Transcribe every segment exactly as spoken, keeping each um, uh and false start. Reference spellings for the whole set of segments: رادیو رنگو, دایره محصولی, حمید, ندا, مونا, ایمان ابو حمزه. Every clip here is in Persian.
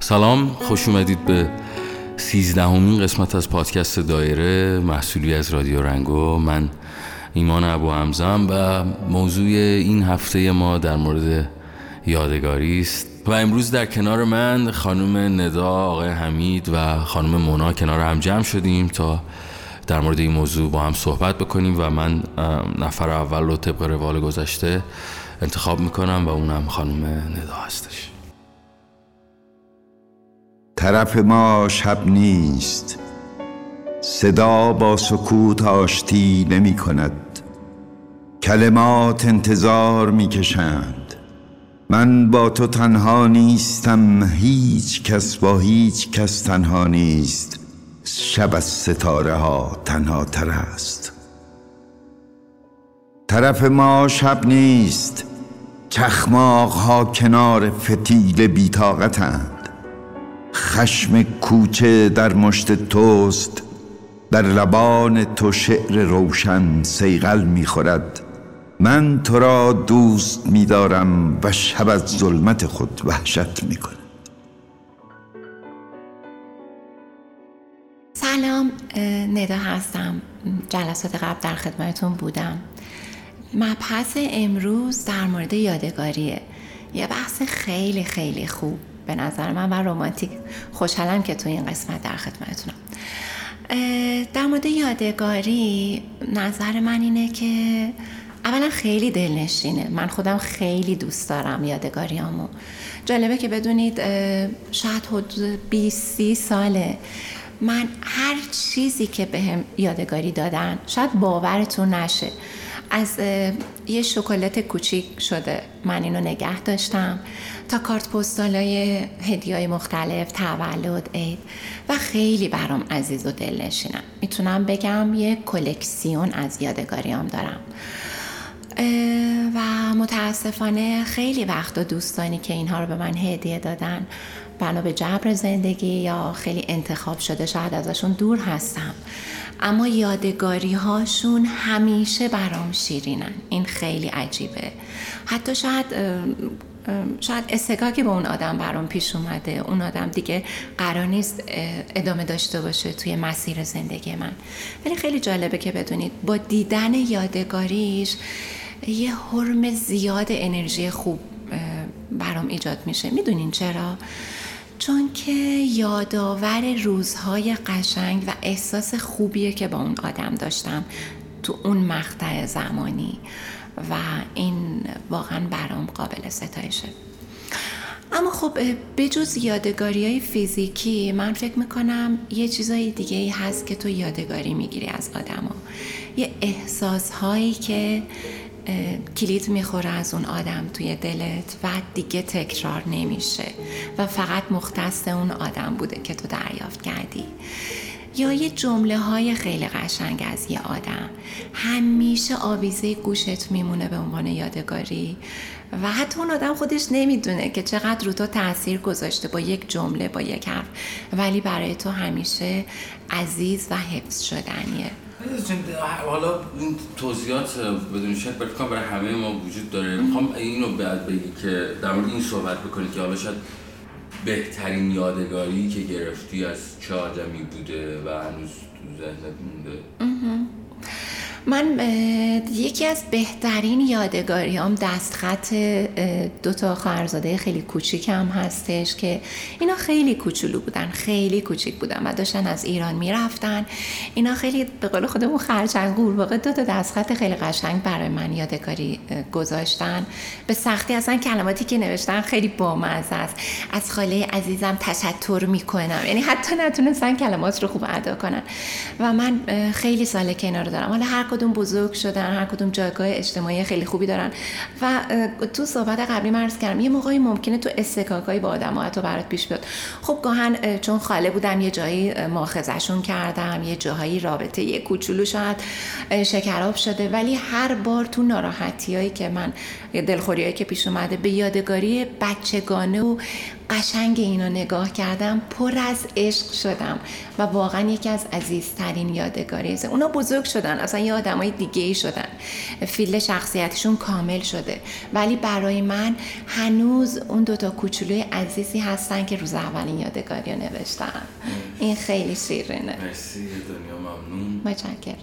سلام، خوش اومدید به سیزدهمین قسمت از پادکست دایره محصولی از رادیو رنگو. من ایمان ابو حمزه ام و موضوع این هفته ما در مورد یادگاری است و امروز در کنار من خانم ندا، آقای حمید و خانم مونا کنار هم جمع شدیم تا در مورد این موضوع با هم صحبت بکنیم و من نفر اول رو طبق روال گذشته انتخاب میکنم و اونم خانم ندا هستش. طرف ما شب نیست، صدا با سکوت آشتی نمی کند، کلمات انتظار می کشند. من با تو تنها نیستم، هیچ کس با هیچ کس تنها نیست، شب از ستاره ها تنها تر است. طرف ما شب نیست، چخماق ها کنار فتیل بی طاقتند، خشم کوچه در مشت توست، در لبان تو شعر روشن سیغل میخورد. من تو را دوست میدارم و شب از ظلمت خود وحشت میکند. سلام، ندا هستم. جلسات قبل در خدمتتون بودم. مبحث امروز در مورد یادگاریه، یه بحث خیلی خیلی خوب به نظر من و رومانتیک. خوشحالم که تو این قسمت در خدمتتونم. در مورد یادگاری نظر من اینه که اولا خیلی دلنشینه، من خودم خیلی دوست دارم یادگاریامو. جالبه که بدونید شاید حدود بیست سی ساله من هر چیزی که بهم یادگاری دادن، شاید باورتون نشه، از یه شکلات کوچیک شده من اینو نگه داشتم تا کارت پستالای هدیه‌های مختلف، تولد، عید و خیلی برام عزیز و دلنشینم. میتونم بگم یه کلکسیون از یادگاریام دارم و متاسفانه خیلی وقتا دوستانی که اینها رو به من هدیه دادن بنا به جبر زندگی یا خیلی انتخاب شده شاید ازشون دور هستم، اما یادگاری هاشون همیشه برام شیرینن. این خیلی عجیبه. حتی شاید شاید استگاهی که با اون آدم برام پیش اومده، اون آدم دیگه قرار نیست ادامه داشته باشه توی مسیر زندگی من، ولی خیلی جالبه که بدونید با دیدن یادگاریش یه حرم زیاد انرژی خوب برام ایجاد میشه. میدونین چرا؟ چون که یادآور روزهای قشنگ و احساس خوبیه که با اون آدم داشتم تو اون مقطع زمانی و این واقعا برام قابل ستایشه. اما خب بجز یادگاری‌های فیزیکی من فکر میکنم یه چیزای دیگه‌ای هست که تو یادگاری میگیری از آدما، یه احساس‌هایی که کلید میخوره از اون آدم توی دلت و دیگه تکرار نمیشه و فقط مختص اون آدم بوده که تو دریافت کردی، یا یه جمله های خیلی قشنگ از یه آدم همیشه آویزه گوشت میمونه به عنوان یادگاری و حتی اون آدم خودش نمیدونه که چقدر رو تو تأثیر گذاشته با یک جمله، با یک حرف، ولی برای تو همیشه عزیز و حفظ شدنیه. حالا این توضیحات بدون شک برکن برای همه ما وجود داره. میخوام اینو بعد بگی که در مورد این صحبت بکنید که حالا شاید بهترین یادگاری که گرفتی از چه آدمی بوده و هنوز تو ذهنت مونده. من یکی از بهترین یادگاریام دستخط دو تا خواهرزاده خیلی کوچیکم هستش که اینا خیلی کوچولو بودن، خیلی کوچیک بودن و داشتن از ایران میرفتن. اینا خیلی به قول خودمون خرچنگ قورباغه دو تا دستخط خیلی قشنگ برای من یادگاری گذاشتن. به سختی، اصلا کلماتی که نوشتن خیلی بامزه است. از خاله عزیزم تشکر میکنم، یعنی حتی نتونستن کلمات رو خوب ادا کنن و من خیلی ساله که اینا رو دارم. حالا هر کدوم بزرگ شدن، هر کدوم جایگاه اجتماعی خیلی خوبی دارن و تو صحبت قبلی من عرض کردم یه موقعی ممکنه تو استکاکای با آدم‌ها تو برات پیش بیاد. خب گاهن چون خاله بودم یه جایی مؤاخذه‌شون کردم، یه جایی رابطه یه کوچولو شاید شکراب شده، ولی هر بار تو ناراحتیایی که من، دلخوریایی که پیش اومده، به یادگاری بچگانه و قشنگ اینو نگاه کردم، پر از عشق شدم و واقعا یکی از عزیزترین یادگاریه. اونا بزرگ شدن، اصلا یه آدمای دیگه‌ای شدن، فیل شخصیتشون کامل شده، ولی برای من هنوز اون دوتا کوچولوی عزیزی هستن که روز اولین یادگاریو نوشتم. این خیلی شیرینه. مرسی دنیا، ممنون. متشکرم.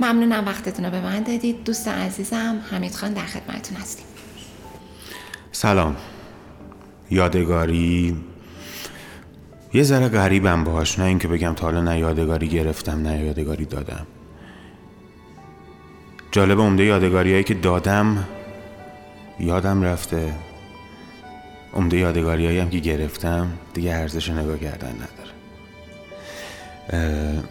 ممنونم وقتتون رو به من دادید. دوست عزیزم حمید خان در خدمتتون هستیم. سلام. یادگاری یه ذره غریبم باهاش، نه این که بگم تا حالا نه یادگاری گرفتم نه یادگاری دادم. جالب، عمده یادگاری هایی که دادم یادم رفته، عمده یادگاری هایی هم که گرفتم دیگه ارزش نگاه کردن نداره. اه...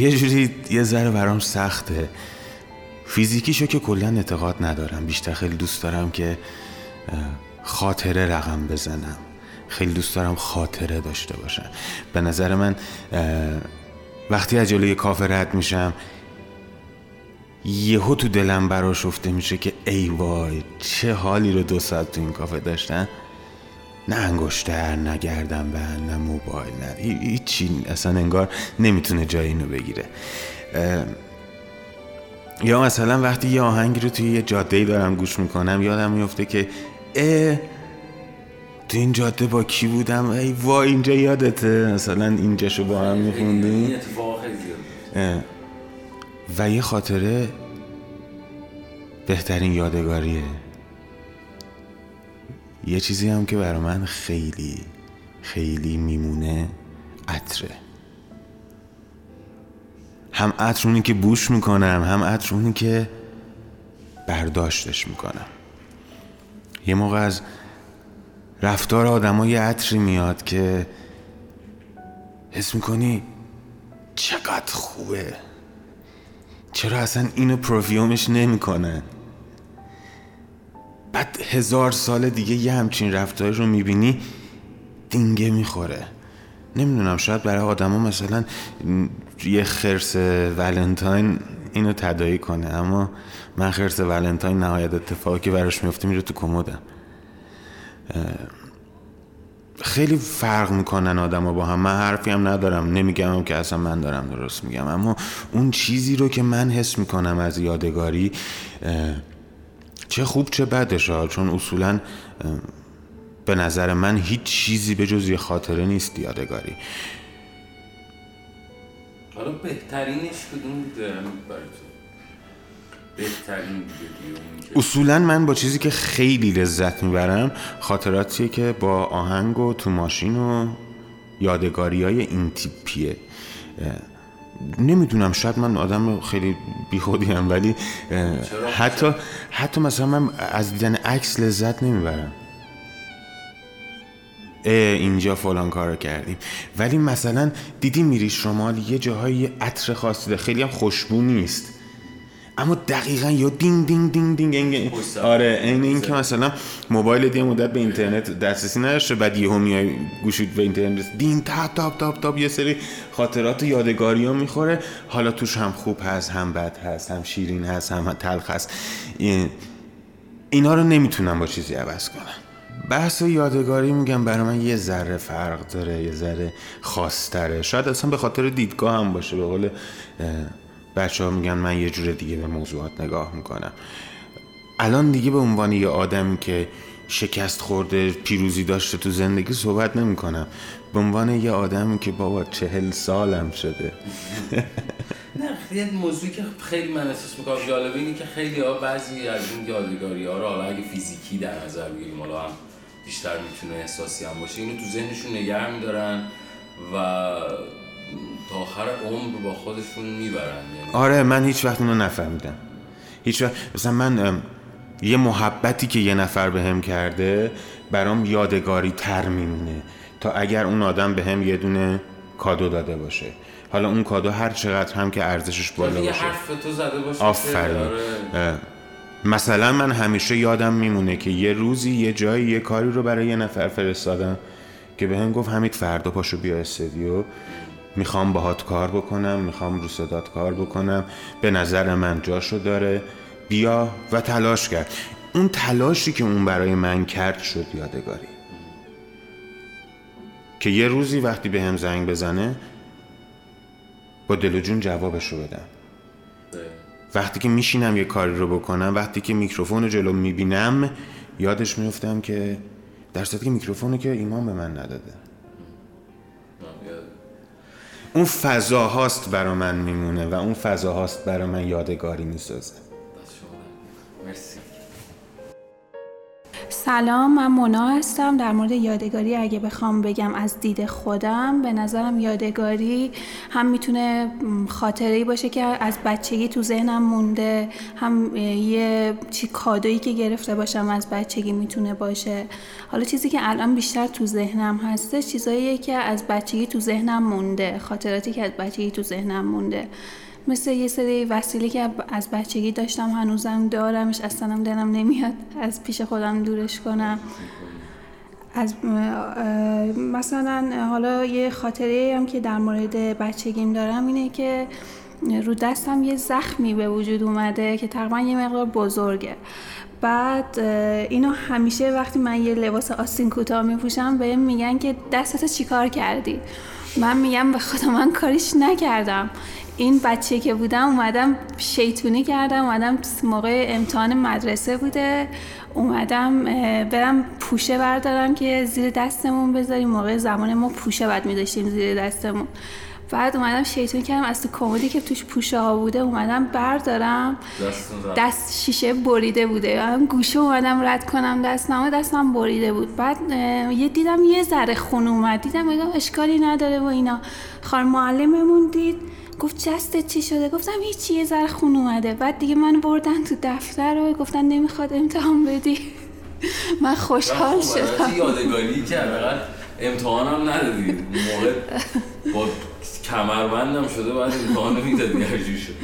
یه جوری یه ذره برام سخته. فیزیکیشو که کلن اعتقاد ندارم، بیشتر خیلی دوست دارم که خاطره رقم بزنم، خیلی دوست دارم خاطره داشته باشم. به نظر من وقتی از جلوی کافه رد میشم یهو تو دلم برآشفته میشه که ای وای چه حالی رو دو ساعت تو این کافه داشتم. نه انگشتر، نه گردنبند، نه موبایل، نه هیچی، اصلا انگار نمیتونه جای اینو بگیره. یا مثلا وقتی یه آهنگی رو توی یه جاده‌ای دارم گوش میکنم یادم میفته که اه تو این جاده با کی بودم، ای وای اینجا یادته، مثلا اینجاشو با هم میخوندیم و یه خاطره بهترین یادگاریه. یه چیزی هم که برای من خیلی خیلی میمونه عطره، هم عطر اونی که بوش میکنم، هم عطر اونی که برداشتش میکنم. یه موقع از رفتار آدم ها یه عطری میاد که حس میکنی چقدر خوبه، چرا اصلا اینو پروفیومش نمیکنن؟ بعد هزار سال دیگه یه همچین رفتارش رو میبینی دینگه میخوره. نمیدونم، شاید برای آدم ها مثلا یه خرس ولنتاین اینو تداعی کنه، اما من خرس ولنتاین نهایت اتفاقی که براش میفته میره تو کمدم. خیلی فرق میکنن آدم ها با هم. من حرفی هم ندارم، نمیگم که اصلا من دارم درست میگم، اما اون چیزی رو که من حس میکنم از یادگاری، چه خوب چه بدش ها، چون اصولا به نظر من هیچ چیزی به جز یه خاطره نیست یادگاری. حالا بهترینش کدوم بوده برای تو؟ بهترین دیگه. اصولا من با چیزی که خیلی لذت میبرم خاطراتیه که با آهنگ و تو ماشین و یادگاری های این تیپیه. نمیدونم، شاید من آدم خیلی بیخودی هم، ولی حتی حتی مثلا من از دیدن عکس لذت نمیبرم، اینجا فلان کارو کردیم، ولی مثلا دیدی میری شمال یه جاهایی عطر خاصی ده، خیلی هم خوشبو نیست، اما دقیقاً یا دینگ دینگ دینگ دینگ دینگ. آره، این این که مثلا موبایل دی مدت به اینترنت دسترسی نداشته، بعد یهو میای گوشید به اینترنت دین تا تاپ تاپ تاپ یه سری خاطرات و یادگاری‌ها میخوره. حالا توش هم خوب هست، هم بد هست، هم شیرین هست، هم تلخ هست. اینا رو نمیتونم با چیزی عوض کنم. بحث یادگاری میگم برای من یه ذره فرق داره، یه ذره خاص‌تره، شاید اصلا به خاطر دیدگاه هم باشه. به قول بچه‌ها میگن من یه جور دیگه به موضوعات نگاه میکنم. الان دیگه به عنوان یه آدمی که شکست خورده پیروزی داشته تو زندگی صحبت نمیکنم، به عنوان یه آدمی که بابا چهل سالم شده. نه، یه موضوعی که خیلی من احساس میکنم جالبه اینه که خیلی ها بعضی از این یادگاری‌ها رو، حالا اگه فیزیکی در نظر بگیریم، حالا هم بیشتر میتونه احساسی هم باشه، اینو تو ذهنشون نگه میدارن و تا آخر عمر با خودشون میبرن. یعنی آره، من هیچ وقت اونو نفهمیدم، هیچ وقت. مثلا من یه محبتی که یه نفر بهم کرده برام یادگاری تر میمونه تا اگر اون آدم بهم یه دونه کادو داده باشه. حالا اون کادو هر چقدر هم که ارزشش بالا باشه، یه حرف تو زده باشه. آفرین. آره. مثلا من همیشه یادم میمونه که یه روزی یه جایی یه کاری رو برای یه نفر فرستادم که بهم گفت حمید فردا پاشو بیا استودیو، میخوام باهات کار بکنم، میخوام رو صدات کار بکنم، به نظر من جاشو داره، بیا و تلاش کرد. اون تلاشی که اون برای من کرد شد یادگاری. که یه روزی وقتی به هم زنگ بزنه با دل و جون جوابش رو بدم. وقتی که میشینم یه کاری رو بکنم، وقتی که میکروفون رو جلو میبینم، یادش میفتم که در صورتی که میکروفون رو که ایمان به من نداده. اون فضا هاست برا من میمونه و اون فضا هاست برا من یادگاری میسازه. مرسی. سلام، من مونا هستم. در مورد یادگاری اگه بخوام بگم از دید خودم، به نظرم یادگاری هم میتونه خاطره‌ای باشه که از بچگی تو ذهنم مونده، هم یه چی کادویی که گرفته باشم از بچگی میتونه باشه. حالا چیزی که الان بیشتر تو ذهنم هستش چیزاییه که از بچگی تو ذهنم مونده، خاطراتی که از بچگی تو ذهنم مونده، مثل یه سری وسیله که از بچگی داشتم هنوزم دارمش، اصلا هم دلم نمیاد از پیش خودم دورش کنم. از مثلا حالا یه خاطره هم که در مورد بچگیم دارم اینه که رو دستم یه زخمی به وجود اومده که تقریبا یه مقدار بزرگه. بعد اینو همیشه وقتی من یه لباس آستین کوتاه میپوشم بهم میگن که دستت چیکار کردی؟ من میگم به خدا من کاریش نکردم، این بچه که بودم اومدم شیطونی کردم، اومدم موقع امتحان مدرسه بوده اومدم برم پوشه بردارم که زیر دستمون بذاریم، موقع زمان ما پوشه بعد می‌داشتیم زیر دستمون. بعد اومدم شیطونی کردم از تو کمدی که توش پوشه ها بوده اومدم بردارم، دست شیشه بریده بوده، من گوشه اومدم رد کنم دستم، دستم بریده بود. بعد یه دیدم یه ذره خون اومد، دیدم اشکالی نداره و اینا. خانم معلممون دید گفت دستت چی شده؟ گفتم هیچی، یه ذره خون اومده. بعد دیگه من بردن تو دفتر و گفتن نمیخواد امتحان بدی. من خوشحال شدم. یادگاری کرد، فقط امتحانم ندادی. موقع با کمربندم شده بعد امتحان میدادی هرجوری شد.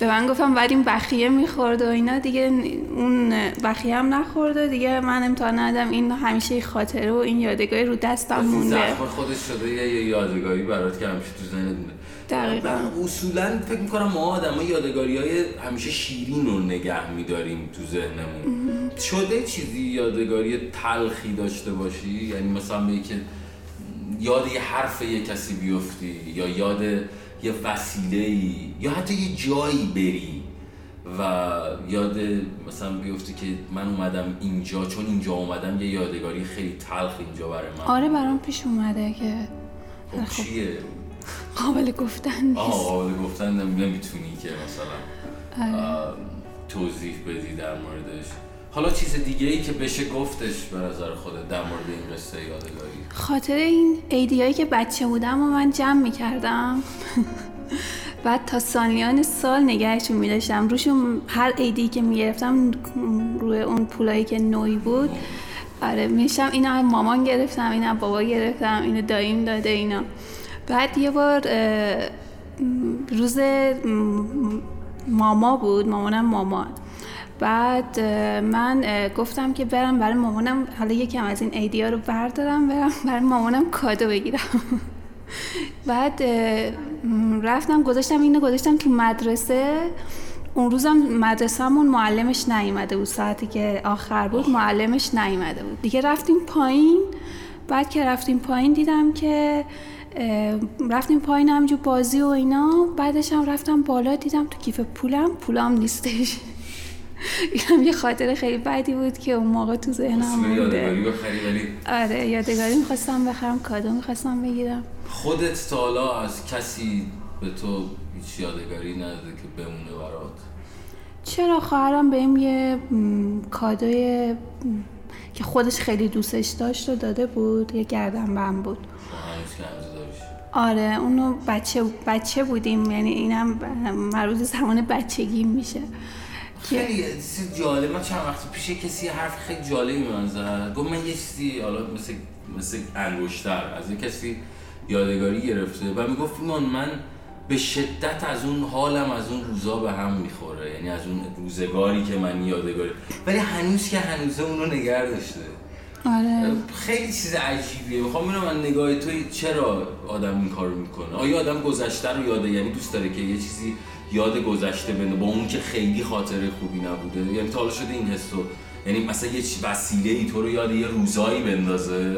به من گفتم بعد این بخیه میخورد و اینا، دیگه اون بخیه هم نخورد و دیگه من امتحان ندادم. این همیشه خاطره و این یادگاری رو دستم مونده. زخم خودش شده یه یادگاری برات که همیشه تو ذهنت مونده. دقیقاً. من اصولاً فکر می‌کنم ما آدم‌ها یادگاری‌های همیشه شیرین رو نگه می‌داریم تو ذهنمون. شده چیزی یادگاری تلخی داشته باشی؟ یعنی مثلا بگی که یاد یه حرف یه کسی بیفتی، یا یاد یه وسیله‌ای، یا حتی یه جایی بری و یاد مثلا بیفتی که من اومدم اینجا، چون اینجا اومدم یه یادگاری خیلی تلخ اینجا برای من. آره برام پیش اومده که خب چیه؟ قابل گفتن نیست. آه قابل گفتن نمیتونی که مثلا توضیح بدی در موردش. حالا چیز دیگه ای که بشه گفتش به نظر خودت در مورد این قصه یادگاری؟ خاطر این ایدیایی که بچه بودم و من جمع میکردم بعد تا سالیان سال نگهشون میداشتم، روشون هر ایدی که میگرفتم روی اون پولایی که نوی بود آره میشم اینو از مامان گرفتم، اینو از بابا گرفتم، اینو داییم داده اینا. بعد یه بار روز ماما بود، مامانم مامان، بعد من گفتم که برم برای مامانم حالا یکم از این ایدیا رو بردارم برم برای مامانم کادو بگیرم. بعد رفتم گذاشتم اینو گذاشتم تو مدرسه. اون روزم مدرسه‌مون معلمش نیومده بود، ساعتی که آخر بود معلمش نیومده بود دیگه. رفتیم پایین. بعد که رفتیم پایین دیدم که رفتیم پایین همجور بازی و اینا. بعدش هم رفتم بالا دیدم تو کیف پولم پولم نیستش. اینم یه خاطره خیلی بدی بود که اون موقع تو ذهنم مونده. یادگاری بخری ولی آره یادگاری می‌خواستم بخرم، کادو می‌خواستم بگیرم. خودت تا حالا از کسی به تو هیچ یادگاری نداده که بمونه برات؟ چرا خواهرم بهم یه کادوی که خودش خیلی دوستش داشت و داده بود، یه گردنبند بود. آره اونو بچه بچه بودیم، یعنی اینم مربوط زمان بچگی میشه. خیلی چیز جالب. من چند وقت پیش کسی حرف خیلی جالبی من زد، گفت من یه چیزی حالا مثل مثل انگشتر از یه کسی یادگاری گرفته و میگفت ایمان من به شدت از اون حالم از اون روزا به هم میخوره، یعنی از اون روزگاری که من یادگاری، ولی هنوز که هنوزه اونو نگه داشته. آره خیلی چیز عجیبیه. میخوام ببینم من نگاه توی چرا آدم این کارو میکنه؟ آیا آدم گذشته رو یاده، یعنی دوست داره که یه چیزی یاد گذشته بنده با اون که خیلی خاطره خوبی نبوده؟ یعنی تا حالا شده این حسو، یعنی مثلا یه وسیله ای تو رو یاد یه روزایی بندازه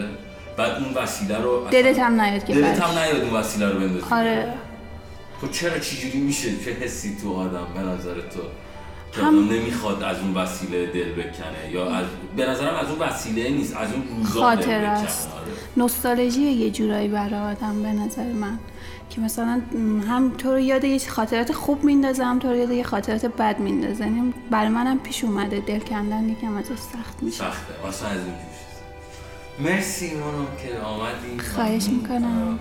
بعد اون وسیله رو دلت هم نیاد که دلت هم نیاد اون وسیله رو بندازی. آره تو چرا چجوری میشه که حسی تو آدم به نظر تو هم نمیخواد از اون وسیله دل بکنه یا از به نظرم از اون وسیله نیست، از اون روزا خاطر است. نوستالژی یه جورایی برای آدم به نظر من که مثلا هم تو رو یاد یه خاطرات خوب میندازه هم تو رو یاد یه خاطرات بد میندازه. یعنی برای منم پیش اومده دل کندن یکم از سخت میشه، سخته واسه از اون جوش. مرسی مونم که آمدین. خواهش میکنم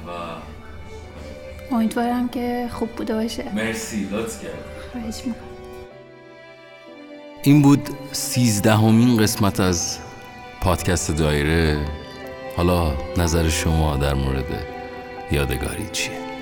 و امیدوارم که خوب بوده باشه. مرسی لطف کردی. خواهش میکنم. این بود سیزدهمین قسمت از پادکست دایره. حالا نظر شما در مورد یادگاری چیه؟